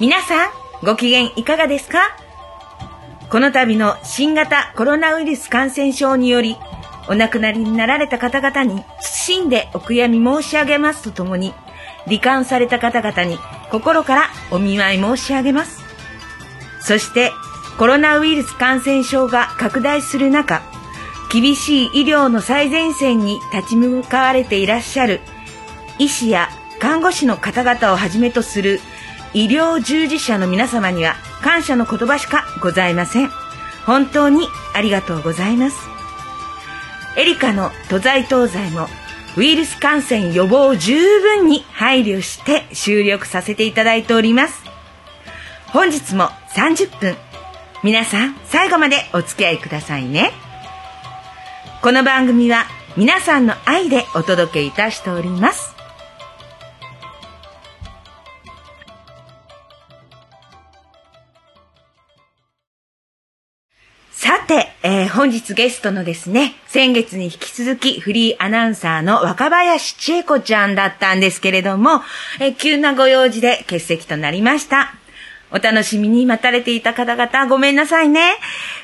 皆さんご機嫌いかがですか？この度の新型コロナウイルス感染症によりお亡くなりになられた方々に謹んでお悔やみ申し上げますとともに、罹患された方々に心からお見舞い申し上げます。そしてコロナウイルス感染症が拡大する中、厳しい医療の最前線に立ち向かわれていらっしゃる医師や看護師の方々をはじめとする医療従事者の皆様には感謝の言葉しかございません。本当にありがとうございます。エリカの都在東西もウイルス感染予防を十分に配慮して収録させていただいております。本日も30分皆さん最後までお付き合いくださいね。この番組は皆さんの愛でお届けいたしております。さて、本日ゲストのですね、先月に引き続きフリーアナウンサーの若林千恵子ちゃんだったんですけれども、急なご用事で欠席となりました。お楽しみに待たれていた方々ごめんなさいね。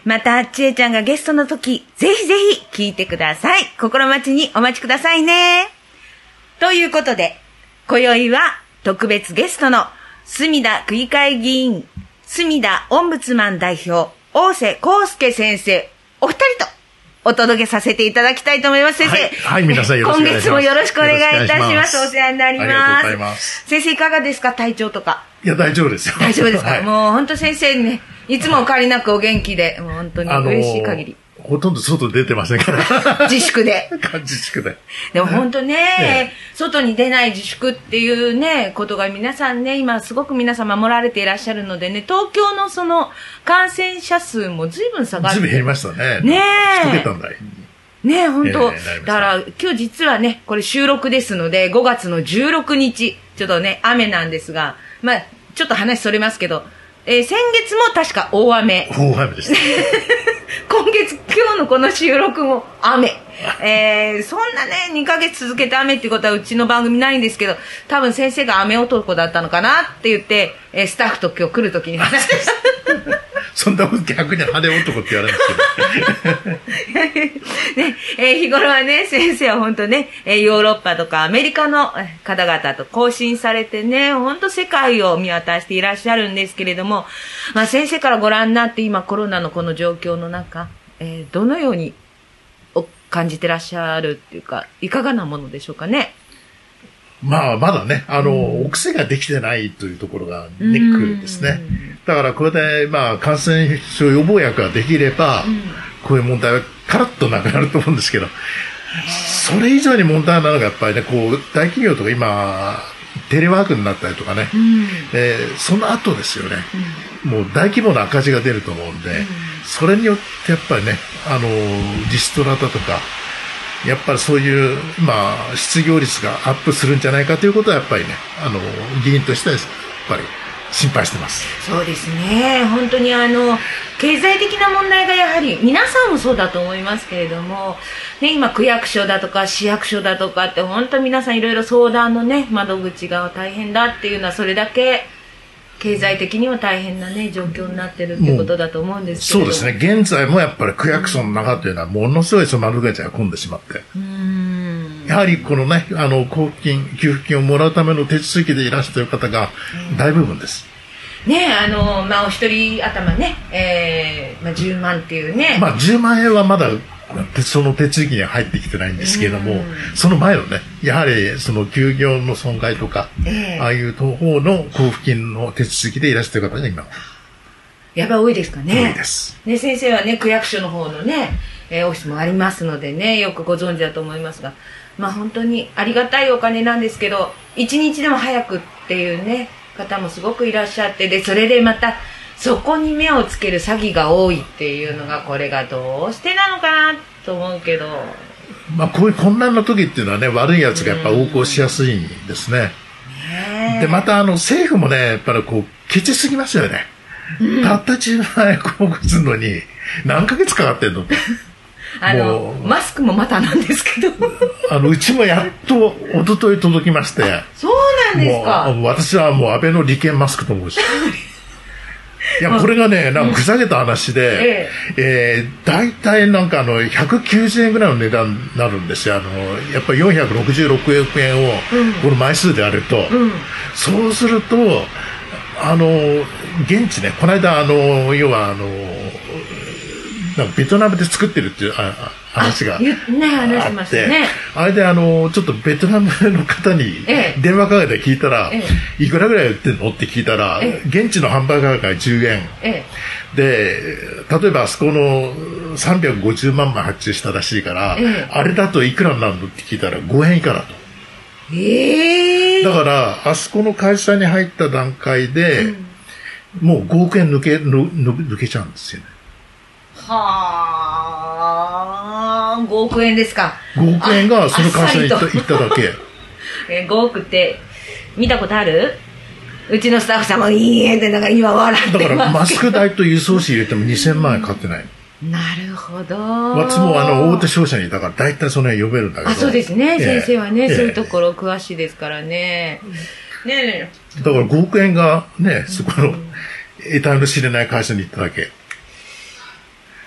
また千恵ちゃんがゲストの時、ぜひぜひ聞いてください。心待ちにお待ちくださいね。ということで、今宵は特別ゲストの墨田区議会議員、墨田オンブツマン代表、大瀬康介先生、お二人とお届けさせていただきたいと思います。先生、はい、皆さんよろしくお願いします。今月もよろしくお願いいたします。お世話になります。ありがとうございます。先生いかがですか、体調とか。いや、大丈夫ですよ。大丈夫ですか。はい、もう本当先生ね、いつもお変わりなくお元気で、もう本当に嬉しい限り。ほとんど外出てませんから。自粛で。自粛で。でも本当ね、外に出ない自粛っていうね、ことが皆さんね、今すごく皆さん守られていらっしゃるのでね、東京のその感染者数も随分下がって。随分減りましたね。ねえ。1桁台。ねえ、本当、だから今日実はね、これ収録ですので、5月の16日、ちょっとね、雨なんですが、まあ、ちょっと話それますけど、先月も確か大雨。大雨でした。今月、今日のこの収録も雨。そんなね、2ヶ月続けて雨っていうことはうちの番組ないんですけど、多分先生が雨男だったのかなって言って、スタッフと今日来るときに話してた。そんなこと逆に羽男って言われますけど。ね、日頃はね、先生は本当ね、ヨーロッパとかアメリカの方々と交信されてね、本当世界を見渡していらっしゃるんですけれども、まあ先生からご覧になって今コロナのこの状況の中、どのように感じてらっしゃるっていうか、いかがなものでしょうかね。まあ、まだね、お癖ができてないというところがネックですね。だからこれで、まあ、感染症予防薬ができれば、こういう問題はカラッとなくなると思うんですけど、それ以上に問題なのがやっぱりね、こう、大企業とか今、テレワークになったりとかね、その後ですよね、もう大規模な赤字が出ると思うんで、それによってやっぱりね、リストラだとか、やっぱりそういう、まあ、失業率がアップするんじゃないかということは、やっぱりね、議員としては、やっぱり心配してます。そうですね。本当に経済的な問題がやはり、皆さんもそうだと思いますけれども、ね、今、区役所だとか市役所だとかって、本当皆さんいろいろ相談のね、窓口が大変だっていうのは、それだけ、経済的には大変な、ね、状況になってるってことだと思うんですけど、そうですね、現在もやっぱり区役所の中というのは、ものすごいその窓口が混んでしまって、やはりこのね、公金、給付金をもらうための手続きでいらっしゃる方が大部分です。ねえ、まあ、お一人頭ね、まあ、10万っていうね。まあ、10万円はまだ、その手続きには入ってきてないんですけれども、その前のね、やはりその休業の損害とか、ああいう方の交付金の手続きでいらっしゃる方が今、やっぱり多いですかね。多いです。ね、先生はね、区役所の方のね、オフィスもありますのでね、よくご存知だと思いますが、まあ本当にありがたいお金なんですけど、一日でも早くっていうね、方もすごくいらっしゃって、で、それでまた、そこに目をつける詐欺が多いっていうのが、これがどうしてなのかなと思うけど、まあ、こういう混乱の時っていうのはね、悪いやつがやっぱ横行しやすいんですね。でまた政府もね、やっぱりこうケチすぎますよね。たった10万円広告するのに何ヶ月かかってんのとマスクもまたなんですけどうちもやっと一昨日届きまして。そうなんですか。もう私はもう安倍の利権マスクと思うしいやこれがね、なんかふざけた話で、大体なんか190円ぐらいの値段になるんですよ。やっぱり466億円をこの枚数でやると、そうすると現地ね、この間要はベトナムで作ってるっていう話があって、あれでちょっとベトナムの方に電話かけて聞いたら、いくらぐらい売ってるのって聞いたら、現地の販売価格が10円で、例えばあそこの350万枚発注したらしいから、あれだといくらになるのって聞いたら5円以下だと。だからあそこの会社に入った段階でもう5億円抜けちゃうんですよね。はあ、5億円ですか。5億円がその会社に行っただけ5億って見たことある？うちのスタッフさんもいいえってなんか今笑ってます。だからマスク代と輸送費入れても2000万円買ってない。なるほど。私も大手商社にいたから大体その辺読めるんだけど。あ、そうですね、先生はね、そういうところ詳しいですからね。ねえ、だから5億円がね、そこの得体の知れない会社に行っただけ。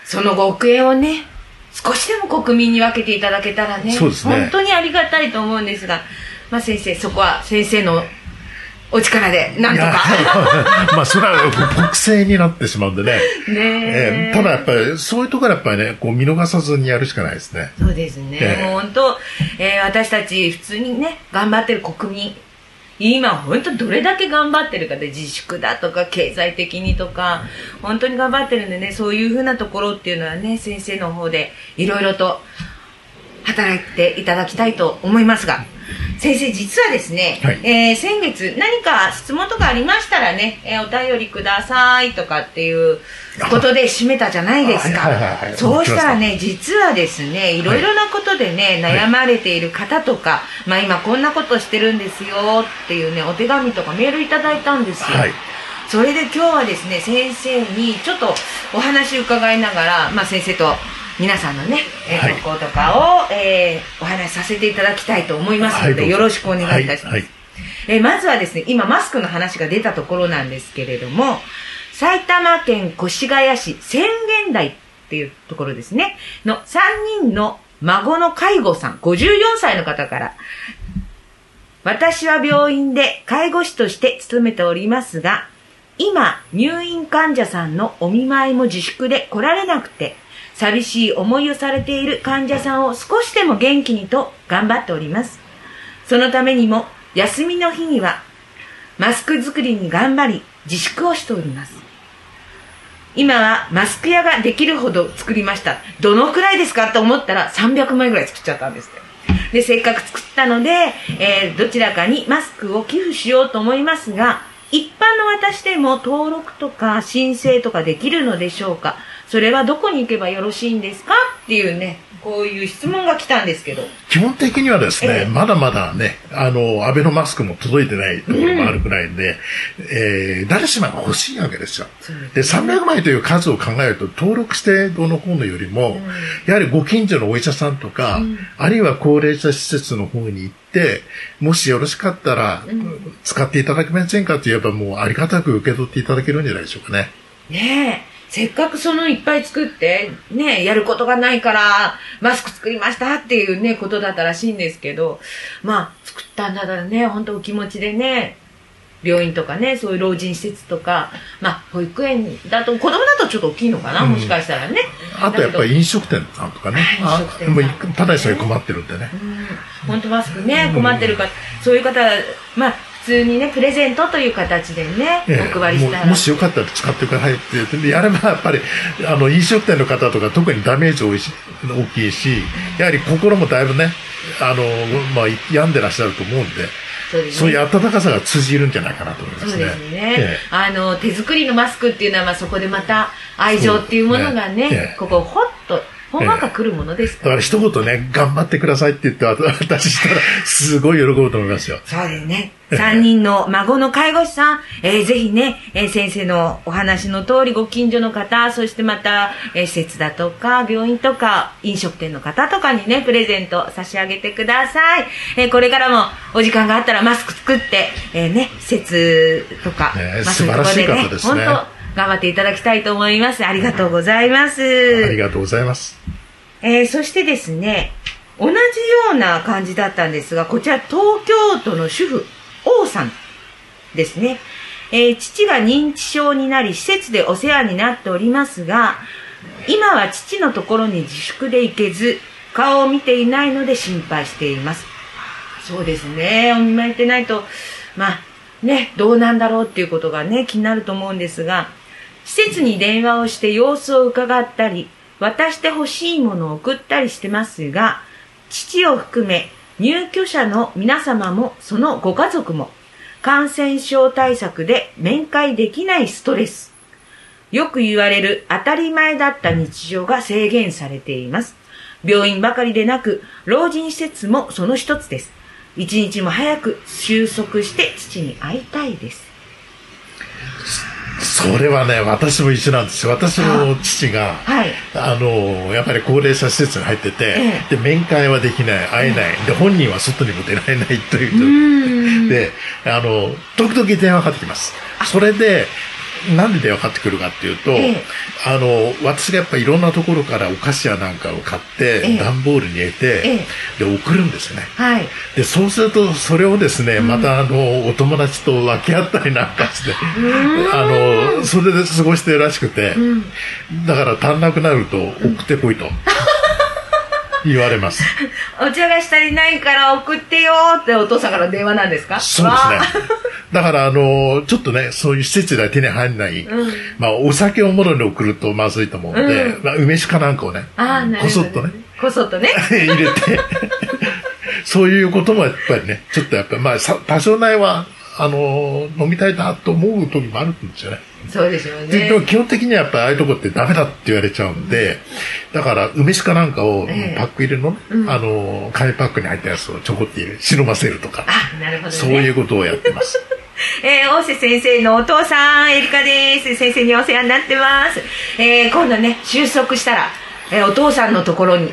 その5億円をね、少しでも国民に分けていただけたらね、そうですね、本当にありがたいと思うんですが、まあ、先生、そこは先生のお力でなんとかまあそれは国政になってしまうんで ね、ただやっぱりそういうところはやっぱりね、こう見逃さずにやるしかないですね。そうですね、もう本当、私たち普通にね頑張ってる国民、今本当どれだけ頑張ってるかで、自粛だとか経済的にとか本当に頑張ってるんでね、そういうふうなところっていうのはね、先生の方でいろいろと働いていただきたいと思いますが、先生実はですね、はい、先月何か質問とかありましたらね、お便りくださいとかっていうことで締めたじゃないですか。そうしたらね、実はですね、いろいろなことでね、はい、悩まれている方とか、まあ、今こんなことしてるんですよっていうね、お手紙とかメールいただいたんですよ、はい、それで今日はですね、先生にちょっとお話伺いながら、まあ、先生と皆さんのね、投稿とかを、お話しさせていただきたいと思いますので、よろしくお願いいたします。はいはい、まずはですね、今マスクの話が出たところなんですけれども、埼玉県越谷市千間台っていうところですね、の3人の孫の介護さん、54歳の方から、私は病院で介護士として勤めておりますが、今入院患者さんのお見舞いも自粛で来られなくて、寂しい思いをされている患者さんを少しでも元気にと頑張っております。そのためにも休みの日にはマスク作りに頑張り自粛をしております。今はマスク屋ができるほど作りました。どのくらいですかと思ったら300枚ぐらい作っちゃったんです。で、せっかく作ったので、どちらかにマスクを寄付しようと思いますが、一般の私でも登録とか申請とかできるのでしょうか。それはどこに行けばよろしいんですかっていうね、こういう質問が来たんですけど、基本的にはですね、まだまだね、アベノマスクも届いてないところもあるくらいで、誰しもが欲しいわけですよ。で、300枚という数を考えると、登録してどうのこうのよりも、やはりご近所のお医者さんとか、あるいは高齢者施設の方に行って、もしよろしかったら使っていただけませんかと言えば、もうありがたく受け取っていただけるんじゃないでしょうかね。ねえ、せっかくそのいっぱい作ってね、やることがないからマスク作りましたっていうね、ことだったらしいんですけど、まあ作ったんだからね、本当お気持ちでね、病院とかね、そういう老人施設とか、まあ保育園だと、子供だとちょっと大きいのかな、もしかしたらね。あとやっぱり飲食店さんとかね、ただでさえ困ってるんでね、本当マスクね困ってるか、そういう方、まあ普通にね、プレゼントという形でね、お配りしたら、もしよかったら使ってくださいって言ってやれば、やっぱり飲食店の方とか特にダメージ大きいし、やはり心もだいぶね、病んでらっしゃると思うんで、そういう温かさが通じるんじゃないかなと思いますね。そうですね、手作りのマスクっていうのは、まあ、そこでまた愛情っていうものがね、ここほっとほんわか来るものですから、ね、だから一言ね、頑張ってくださいって言って私したらすごい喜ぶと思いますよ。そうですね。3人の孫の介護士さん、ぜひね、先生のお話の通りご近所の方、そしてまた、施設だとか病院とか飲食店の方とかにねプレゼント差し上げてください。これからもお時間があったらマスク作って、ね、施設とか、素晴らしい方ですね。本当頑張っていただきたいと思います。ありがとうございます。ありがとうございます。そしてですね、同じような感じだったんですが、こちら東京都の主婦、王さんですね。父が認知症になり、施設でお世話になっておりますが、今は父のところに自粛で行けず、顔を見ていないので心配しています。そうですね、お見舞いってないと、まあね、どうなんだろうっていうことがね、気になると思うんですが、施設に電話をして様子を伺ったり、渡してほしいものを送ったりしてますが、父を含め入居者の皆様もそのご家族も感染症対策で面会できないストレス、よく言われる当たり前だった日常が制限されています。病院ばかりでなく老人施設もその一つです。一日も早く収束して父に会いたいです。それはね、私も一緒なんですよ。私の父が、やっぱり高齢者施設に入ってて、で面会はできない、会えない、で本人は外にも出られないというで、時々電話かかってきます。それでなんで電話かかってくるかっていうと、私がやっぱりいろんなところからお菓子やなんかを買って、段ボールに入れて、で送るんですね。でそうするとそれをですね、またお友達と分け合ったりなんかして、それで過ごしてるらしくて、だから足んなくなると送ってこいと言われます。お茶が足りないから送ってよってお父さんから電話なんですか？そうですね。だからちょっとね、そういう施設では手に入らない、まあお酒をもろに送るとまずいと思うので、梅酒かなんかをね、こそっとね、入れて、そういうこともやっぱりね、ちょっとやっぱりまあ多少ないは飲みたいなと思う時もあるんですよね。そうですよね。でも基本的にはやっぱりああいうとこってダメだって言われちゃうんで、だから梅酒かなんかをパック入れの、紙パックに入ったやつをちょこって入れ忍ばせるとか、そういうことをやってます。大瀬先生のお父さんエリカです。先生にお世話になってます。今度ね収束したら、お父さんのところに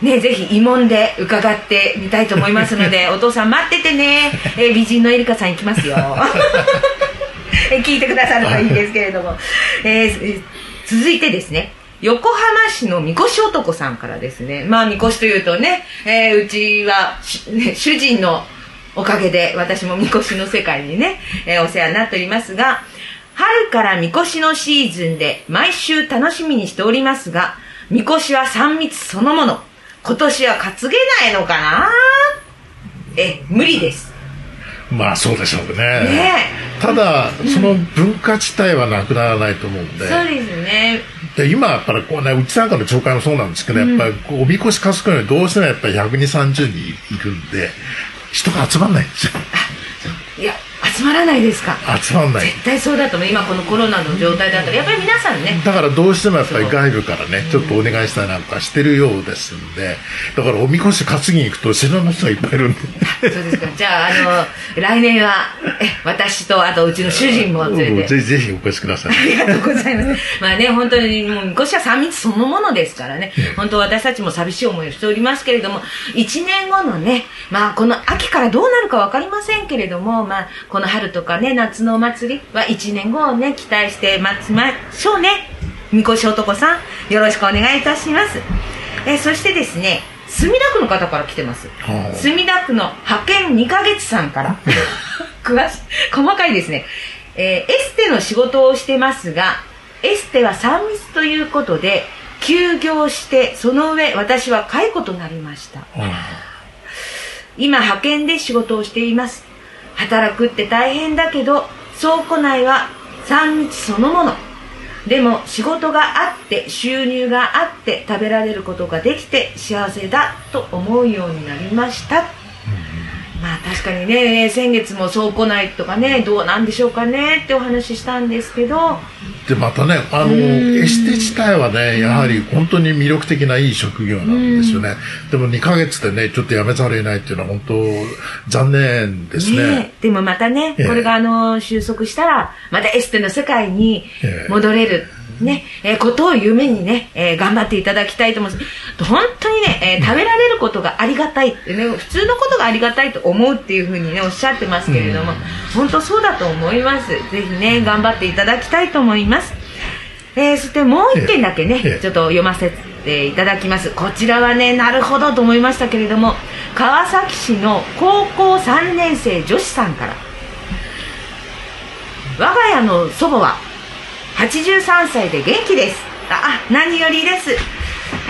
ね、ぜひ慰問で伺ってみたいと思いますのでお父さん待っててね、美人のエリカさん行きますよ聞いてくださるといいんですけれども、続いてですね、横浜市のみこし男さんからですね、まあみこしというとね、うちは主人のおかげで私もみこしの世界にね、お世話になっておりますが、春からみこしのシーズンで毎週楽しみにしておりますが、みこしは3密そのもの、今年は担げないのかな。無理です。まあそうでしょうね。ただその文化自体はなくならないと思うんで。そうですね。今やっぱりこうね、うちなんかの町会もそうなんですけど、やっぱりおみこし担ぐのにどうしてもやっぱり120、30人いるんで人が集まらないんですよ。いや、集まらないですか？集まらない。絶対そうだと思う。今このコロナの状態だったら、やっぱり皆さんね。だからどうしてもやっぱり外部からね、ちょっとお願いしたりなんかしてるようですんで、だからおみこし担ぎに行くと知らない人がいっぱいいるんで。そうですか。じゃあ、来年は、私と、あとうちの主人も連れて。ぜひお越しください。ありがとうございます。まあね、本当にもうみこしは3密そのものですからね、本当私たちも寂しい思いをしておりますけれども、1年後のね、まあこの秋からどうなるかわかりませんけれども、まあ、この春とかね、夏のお祭りは1年後をね、期待して待ちましょうね。みこし男さん、よろしくお願いいたします。そしてですね、墨田区の方から来てます。墨田区の派遣2ヶ月さんから詳しい、細かいですね。エステの仕事をしてますが、エステは3密ということで休業して、その上私は解雇となりました。今派遣で仕事をしています。働くって大変だけど、倉庫内は3密そのもの。でも仕事があって収入があって食べられることができて幸せだと思うようになりました。ままあ確かにね、先月もそう来ないとかね、どうなんでしょうかねってお話ししたんですけど、でまたね、エステ自体はね、やはり本当に魅力的ないい職業なんですよね。でも2ヶ月でねちょっと辞めざるを得ないっていうのは本当残念です ね。でもまたね、これが収束したらまたエステの世界に戻れる、ね、ことを夢にね、頑張っていただきたいと思います。本当にね、食べられることがありがたいって、ね、普通のことがありがたいと思うっていうふうにねおっしゃってますけれども、本当そうだと思います。ぜひね頑張っていただきたいと思います。そしてもう一件だけね、ちょっと読ませていただきます。こちらはね、なるほどと思いましたけれども、川崎市の高校3年生女子さんから、我が家の祖母は83歳で元気です。あ、何よりです。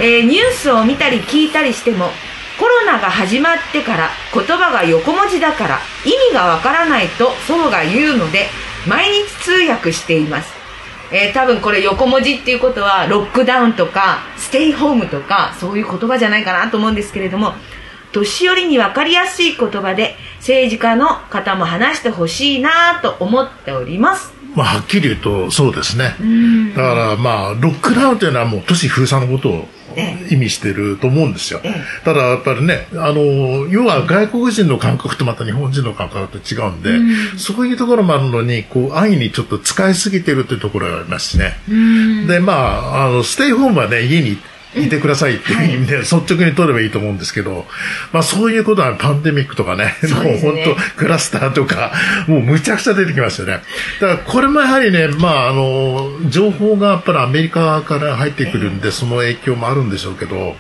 ニュースを見たり聞いたりしても、コロナが始まってから言葉が横文字だから意味がわからないと祖母が言うので、毎日通訳しています。多分これ横文字っていうことはロックダウンとかステイホームとかそういう言葉じゃないかなと思うんですけれども、年寄りにわかりやすい言葉で政治家の方も話してほしいなと思っております。まあ、はっきり言うとそうですね。だからまあロックダウンというのはもう都市封鎖のことを意味していると思うんですよ。ただやっぱりね、要は外国人の感覚とまた日本人の感覚と違うんで、そういうところもあるのにこう安易にちょっと使いすぎているというところがありますしね。でまあステイホームはね、家にいてくださいっていう意味で、率直に取ればいいと思うんですけど、まあそういうことはパンデミックとかね、もう本当クラスターとかもうむちゃくちゃ出てきますよね。だからこれもやはりね、まあ情報がやっぱりアメリカから入ってくるんで、その影響もあるんでしょうけど、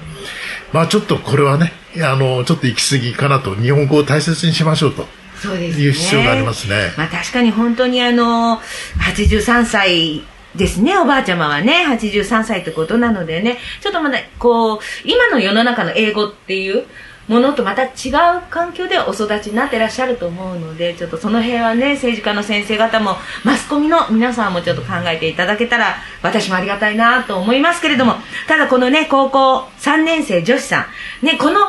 まあちょっとこれはね、ちょっと行き過ぎかなと、日本語を大切にしましょうと。そうですね。いう必要がありますね。まあ確かに本当に83歳ですね、おばあちゃまはね83歳ってことなのでね、ちょっとまだこう今の世の中の英語っていうものとまた違う環境でお育ちになってらっしゃると思うので、ちょっとその辺はね、政治家の先生方もマスコミの皆さんもちょっと考えていただけたら私もありがたいなと思いますけれども、ただこのね高校3年生女子さんね、この、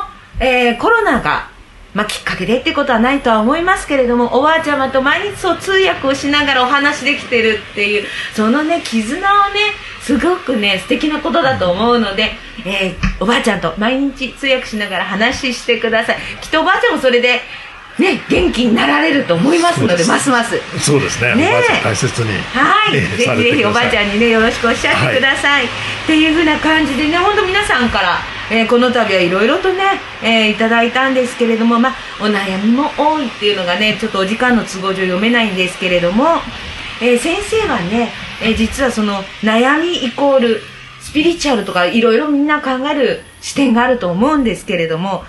コロナがまあ、きっかけでってことはないとは思いますけれども、おばあちゃまと毎日そう通訳をしながらお話できてるっていうそのね絆をね、すごくね素敵なことだと思うので、おばあちゃんと毎日通訳しながら話してください。きっとおばあちゃんもそれでね元気になられると思いますので、ますますそうですね、おばあちゃん大切に、はい、ぜひぜひおばあちゃんにねよろしくおっしゃってください、っていうふうな感じでね、本当皆さんからこの度はいろいろとね、いただいたんですけれども、まあ、お悩みも多いっていうのがね、ちょっとお時間の都合上読めないんですけれども、先生はね、実はその悩みイコールスピリチュアルとかいろいろみんな考える視点があると思うんですけれども、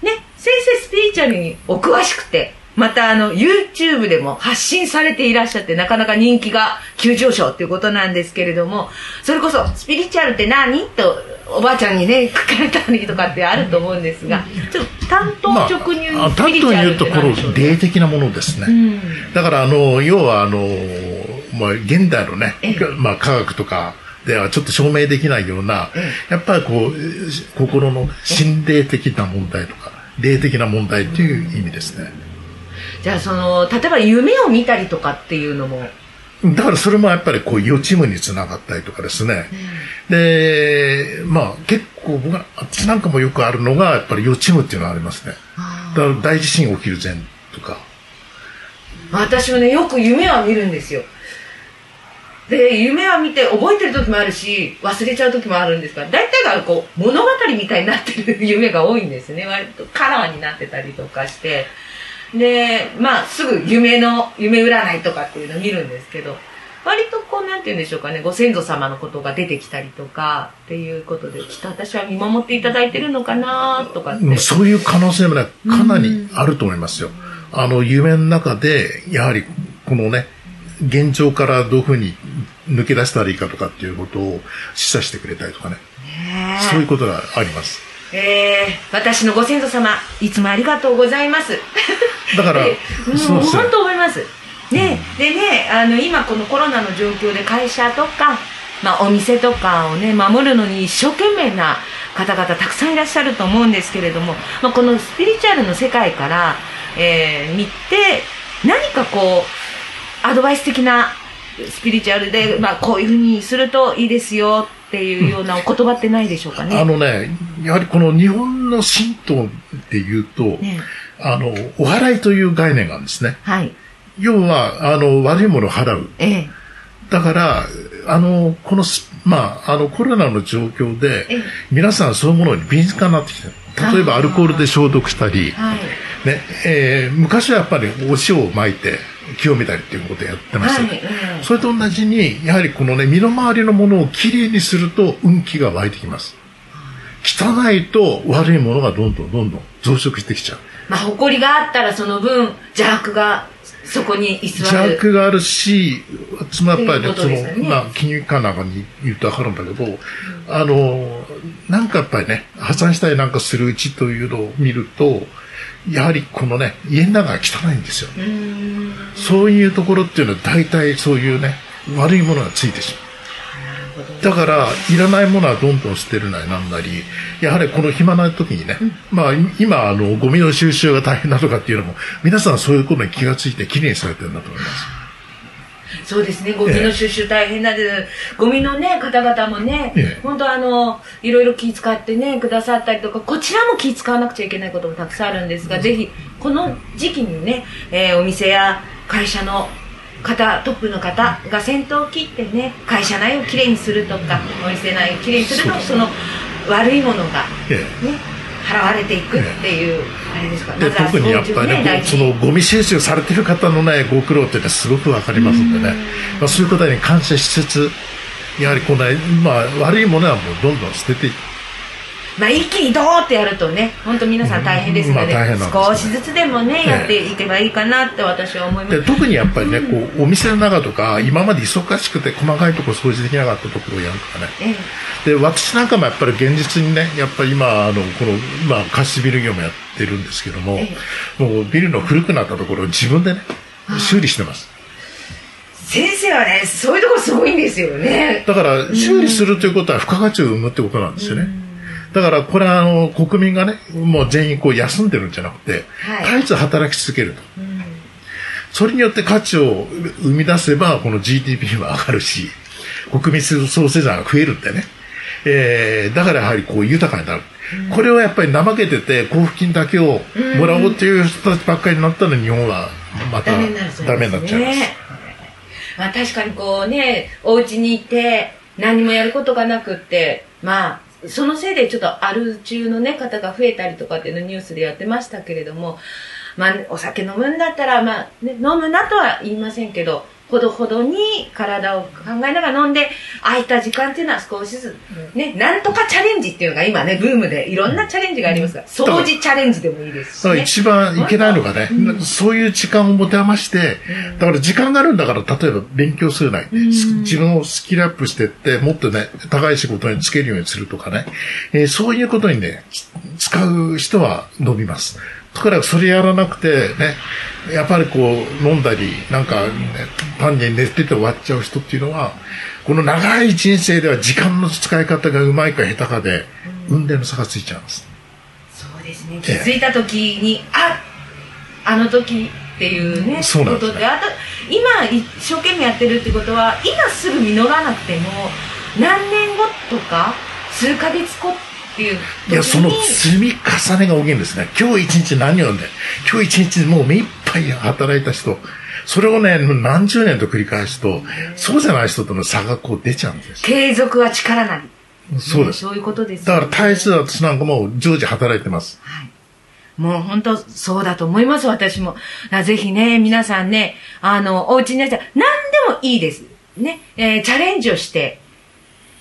ね、先生スピリチュアルにお詳しくて、またYouTube でも発信されていらっしゃって、なかなか人気が急上昇っていうことなんですけれども、それこそスピリチュアルって何とおばあちゃんにね聞かれたりとかってあると思うんですが、ちょっと単刀直入にスピリチュアルって何でしょうね。単刀に言うところ霊的なものですね、だから要はまあ、現代のね、まあ、科学とかではちょっと証明できないような、やっぱりこう心の心霊的な問題とか霊的な問題という意味ですね。じゃあ例えば夢を見たりとかっていうのも、だからそれもやっぱりこう予知夢につながったりとかですね、でまあ結構僕はあっちなんかもよくあるのがやっぱり予知夢っていうのはありますね。だから大地震起きる前とか、私もねよく夢は見るんですよ。で夢は見て覚えてる時もあるし忘れちゃう時もあるんですが、大体がこう物語みたいになってる夢が多いんですね。割とカラーになってたりとかして、でまあすぐ夢占いとかっていうのを見るんですけど、割とこうなんて言うんでしょうかね、ご先祖様のことが出てきたりとかっていうことで、きっと私は見守っていただいてるのかなとかって、そういう可能性もねかなりあると思いますよ。夢の中でやはりこのね現状からどういうふうに抜け出したらいいかとかっていうことを示唆してくれたりとかね、そういうことがあります。私のご先祖様いつもありがとうございますだからそうですね、本当思いますね。でね、今このコロナの状況で会社とか、まあ、お店とかをね守るのに一生懸命な方々たくさんいらっしゃると思うんですけれども、まあ、このスピリチュアルの世界から見て、何かこうアドバイス的なスピリチュアルで、まあ、こういうふうにするといいですよっていうようなお言葉ってないでしょうかね。やはりこの日本の神道っていうと、ね、お祓いという概念があるんですね。はい、要は悪いものを払う。だからこのまあコロナの状況で皆さんそういうものに敏感になってきてる。例えばアルコールで消毒したり、はいね昔はやっぱりお塩をまいて清めたりっていうことをやってました、ねはい、それと同じにやはりこのね身の回りのものをきれいにすると運気が湧いてきます。汚いと悪いものがどんどん増殖してきちゃう。まあ埃があったらその分邪悪がそこに居座る。邪悪があるし、つまりやっぱりね、まあ、金融機関なんかに言うと分かるんだけど、うん、なんかやっぱりね、破産したりなんかするうちというのを見ると、やはりこのね、家の中が汚いんですよ。そういうところっていうのは大体そういうね、悪いものがついてしまう。だからいらないものはどんどん捨てるなりなんなり、やはりこの暇な時にね、うん、まあ今ゴミの収集が大変だとかっていうのも皆さんそういうことに気がついてきれいにされてるんだと思います。そうですね、ゴミの収集大変なんで、ゴミのね方々もね、本当いろいろ気遣ってねくださったりとか、こちらも気遣わなくちゃいけないこともたくさんあるんですが、ぜひこの時期にね、お店や会社の方、トップの方が先頭を切ってね、会社内をきれいにするとかお店内をきれいにすると、その悪いものが、ね、払われていくっていう、あれですか。で、特にやっぱりね、そのゴミ収集されてる方のねご苦労っていうのはすごくわかりますんでね、まあ、そういうことに感謝しつつ、やはりこんな、まあ、悪いものはもうどんどん捨てていく。まあ、一気にドーってやるとね、本当皆さん大変ですので、まあですね、少しずつでもね、やっていけばいいかなって私は思います。で、特にやっぱりね、こうお店の中とか今まで忙しくて細かいところ掃除できなかったところをやるとかね、で私なんかもやっぱり現実にね、やっぱり今このまあ貸しビル業もやってるんですけども、もうビルの古くなったところを自分でね修理してます。先生はね、そういうところすごいんですよね。だから修理するということは付加価値を生むってことなんですよね。だからこれは国民がね、もう全員こう休んでるんじゃなくて、はい、絶えず働き続けると、うん、それによって価値を生み出せばこの GDP は上がるし、国民総生産が増えるんでね、だからやはりこう豊かになる、うん、これはやっぱり怠けてて交付金だけをもらおうという人たちばっかりになったら、日本はまたダメになっちゃいます。まあ、確かにこうね、お家にいて何もやることがなくって、まあそのせいでちょっとアル中の、ね、方が増えたりとかっていうのニュースでやってましたけれども、まあ、お酒飲むんだったら、まあね、飲むなとは言いませんけど、ほどほどに体を考えながら飲んで、空いた時間っていうのは少しずつ、ね、なんとかチャレンジっていうのが今ねブームでいろんなチャレンジがありますが、掃除チャレンジでもいいですし、ね、一番いけないのがね、うん、そういう時間を持て余して、だから時間があるんだから、例えば勉強するなり、自分をスキルアップしていって、もっとね高い仕事につけるようにするとかね、そういうことにね使う人は伸びます。だからそれやらなくてね、やっぱりこう飲んだりなんか、ね、単に寝てて終わっちゃう人っていうのは、この長い人生では時間の使い方がうまいか下手かで運命の差がついちゃいます。そうですね、気づいた時にあの時っていうね、そうなんですね、ことで、あと今一生懸命やってるってことは、今すぐ実らなくても何年後とか数ヶ月後っていう、いや、その積み重ねが大きいんですね。今日一日何をね、今日一日もう目いっぱい働いた人、それをね何十年と繰り返すと、そうじゃない人との差がこう出ちゃうんです。継続は力なり。そうです。そういうことです、ね。だから体質は私なんかもう常時働いてます。はい。もう本当そうだと思います、私も。ぜひね皆さんね、お家にいらっしゃる、何でもいいですね、チャレンジをして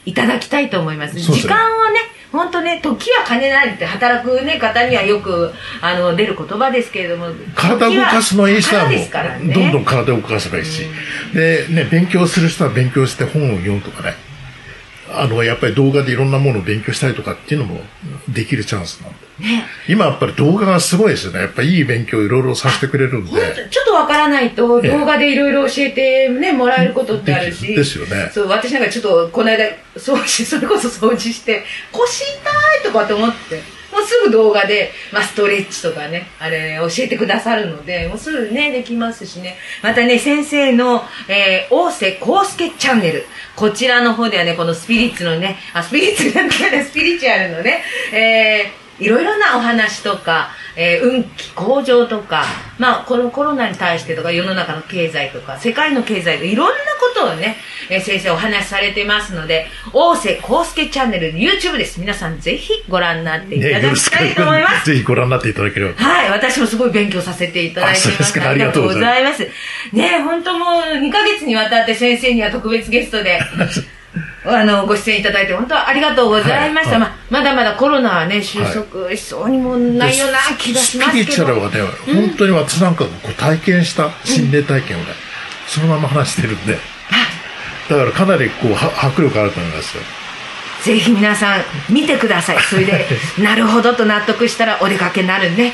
いただきたいと思います。そうですね、時間をね。本当ね、時は金なりって働く、ね、方にはよく出る言葉ですけれども、体を動かすのいい人はもう、ね、どんどん体を動かせばいいし、で、ね、勉強する人は勉強して本を読むとかね、やっぱり動画でいろんなものを勉強したりとかっていうのもできるチャンスなんで、ね、今やっぱり動画がすごいですよね。やっぱりいい勉強をいろいろさせてくれるんで、ちょっとわからないと動画でいろいろ教えて、ね、もらえることってあるし、ですよね。そう、私なんかちょっとこの間それこそ掃除して腰痛いとかと思って、もうすぐぐ動画で、まあ、ストレッチとかね、あれ教えてくださるので、もうすぐねできますしね。またね、先生の、大瀬康介チャンネル、こちらの方ではね、このスピリッツのね、スピリッツなんてね、スピリチュアルのね、いろいろなお話とか、運気向上とか、まあ、このコロナに対してとか、世の中の経済とか、世界の経済とか、いろんなことをね、先生お話しされてますので、大瀬康介チャンネル YouTube です。皆さんぜひご覧になっていただきたいと思います。ぜひご覧になっていただければ。はい、私もすごい勉強させていただいてます。ありがとうございます。ね、本当もう2ヶ月にわたって先生には特別ゲストで。ご出演いただいて本当はありがとうございました。はいはい、まだまだコロナはね、収束しそうにもないような気がしますけど、スピリチュアルはね、本当に私なんかがこう体験した心霊体験をね、そのまま話してるんで、だからかなりこう迫力あると思いますよ。ぜひ皆さん見てください。それでなるほどと納得したらお出かけになるんで、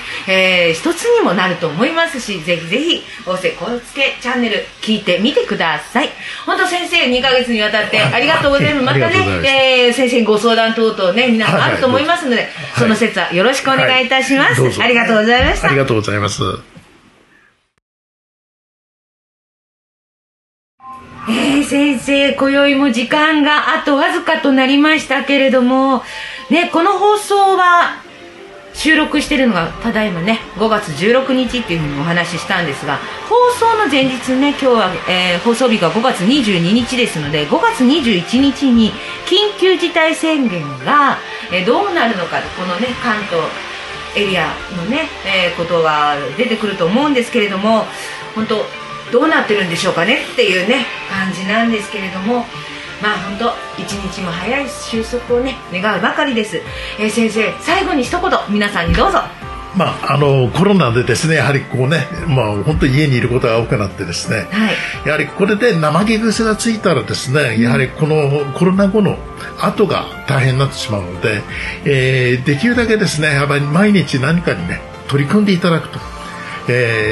一つにもなると思いますし、ぜひぜひ大瀬康介チャンネル聞いてみてください。本当先生2ヶ月にわたってありがとうございます。またね、先生にご相談等々ね、皆さんあると思いますので、その節はよろしくお願いいたします。ありがとうございました。ありがとうございます。先生、今宵も時間があとわずかとなりましたけれども、ね、この放送は収録しているのがただいまね5月16日っていうふうにお話ししたんですが、放送の前日ね、今日は、放送日が5月22日ですので、5月21日に緊急事態宣言が、どうなるのか、このね関東エリアのね、ことが出てくると思うんですけれども、本当どうなってるんでしょうかねっていうね感じなんですけれども、まあ本当一日も早い収束をね願うばかりです。先生、最後に一言皆さんにどうぞ。まあコロナでですね、やはりこうね、まあ本当に家にいることが多くなってですね、はい、やはりこれで怠け癖がついたらですね、やはりこのコロナ後の後が大変になってしまうので、できるだけですね、やっぱり毎日何かにね取り組んでいただくと。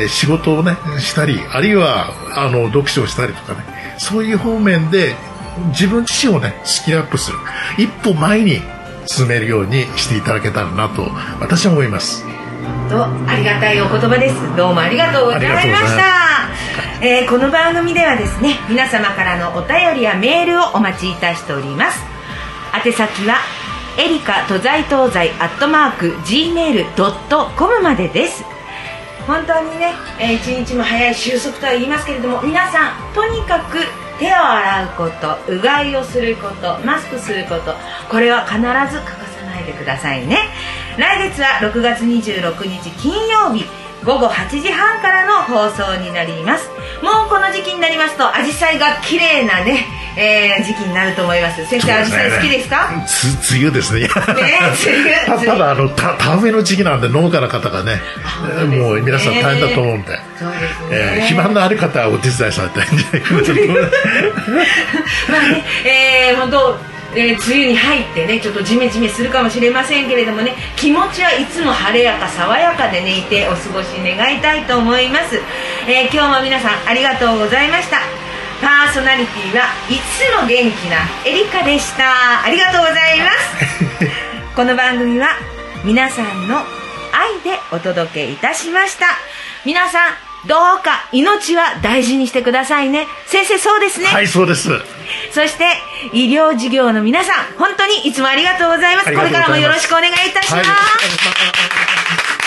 仕事をねしたり、あるいは読書をしたりとかね、そういう方面で自分自身をねスキルアップする一歩前に進めるようにしていただけたらなと私は思います。ありがたいお言葉です。どうもありがとうございました。この番組ではですね、皆様からのお便りやメールをお待ちいたしております。宛先はエリカとざいとうざい@gmail.com までです。本当にね、一日も早い収束とは言いますけれども、皆さんとにかく手を洗うこと、うがいをすること、マスクすること、これは必ず欠かさないでくださいね。来月は6月26日金曜日午後8時半からの放送になります。もうこの時期になりますとアジサイが綺麗なね、時期になると思います。先生、アジサイ好きですか？梅雨ですね。ね、梅雨。ただ田植えの時期なんで、農家の方がね、もう皆さん大変だと思うんで、暇のある方はお手伝いされたいんじゃないかなと思います。まあね、本当梅雨に入ってね、ちょっとジメジメするかもしれませんけれどもね、気持ちはいつも晴れやか爽やかでね、いてお過ごし願いたいと思います。今日も皆さんありがとうございました。パーソナリティはいつも元気なエリカでした。ありがとうございます。この番組は皆さんの愛でお届けいたしました。皆さんどうか命は大事にしてくださいね。先生、そうですね。はい、そうです。そして医療事業の皆さん、本当にいつもありがとうございます。これからもよろしくお願いいたします。はい。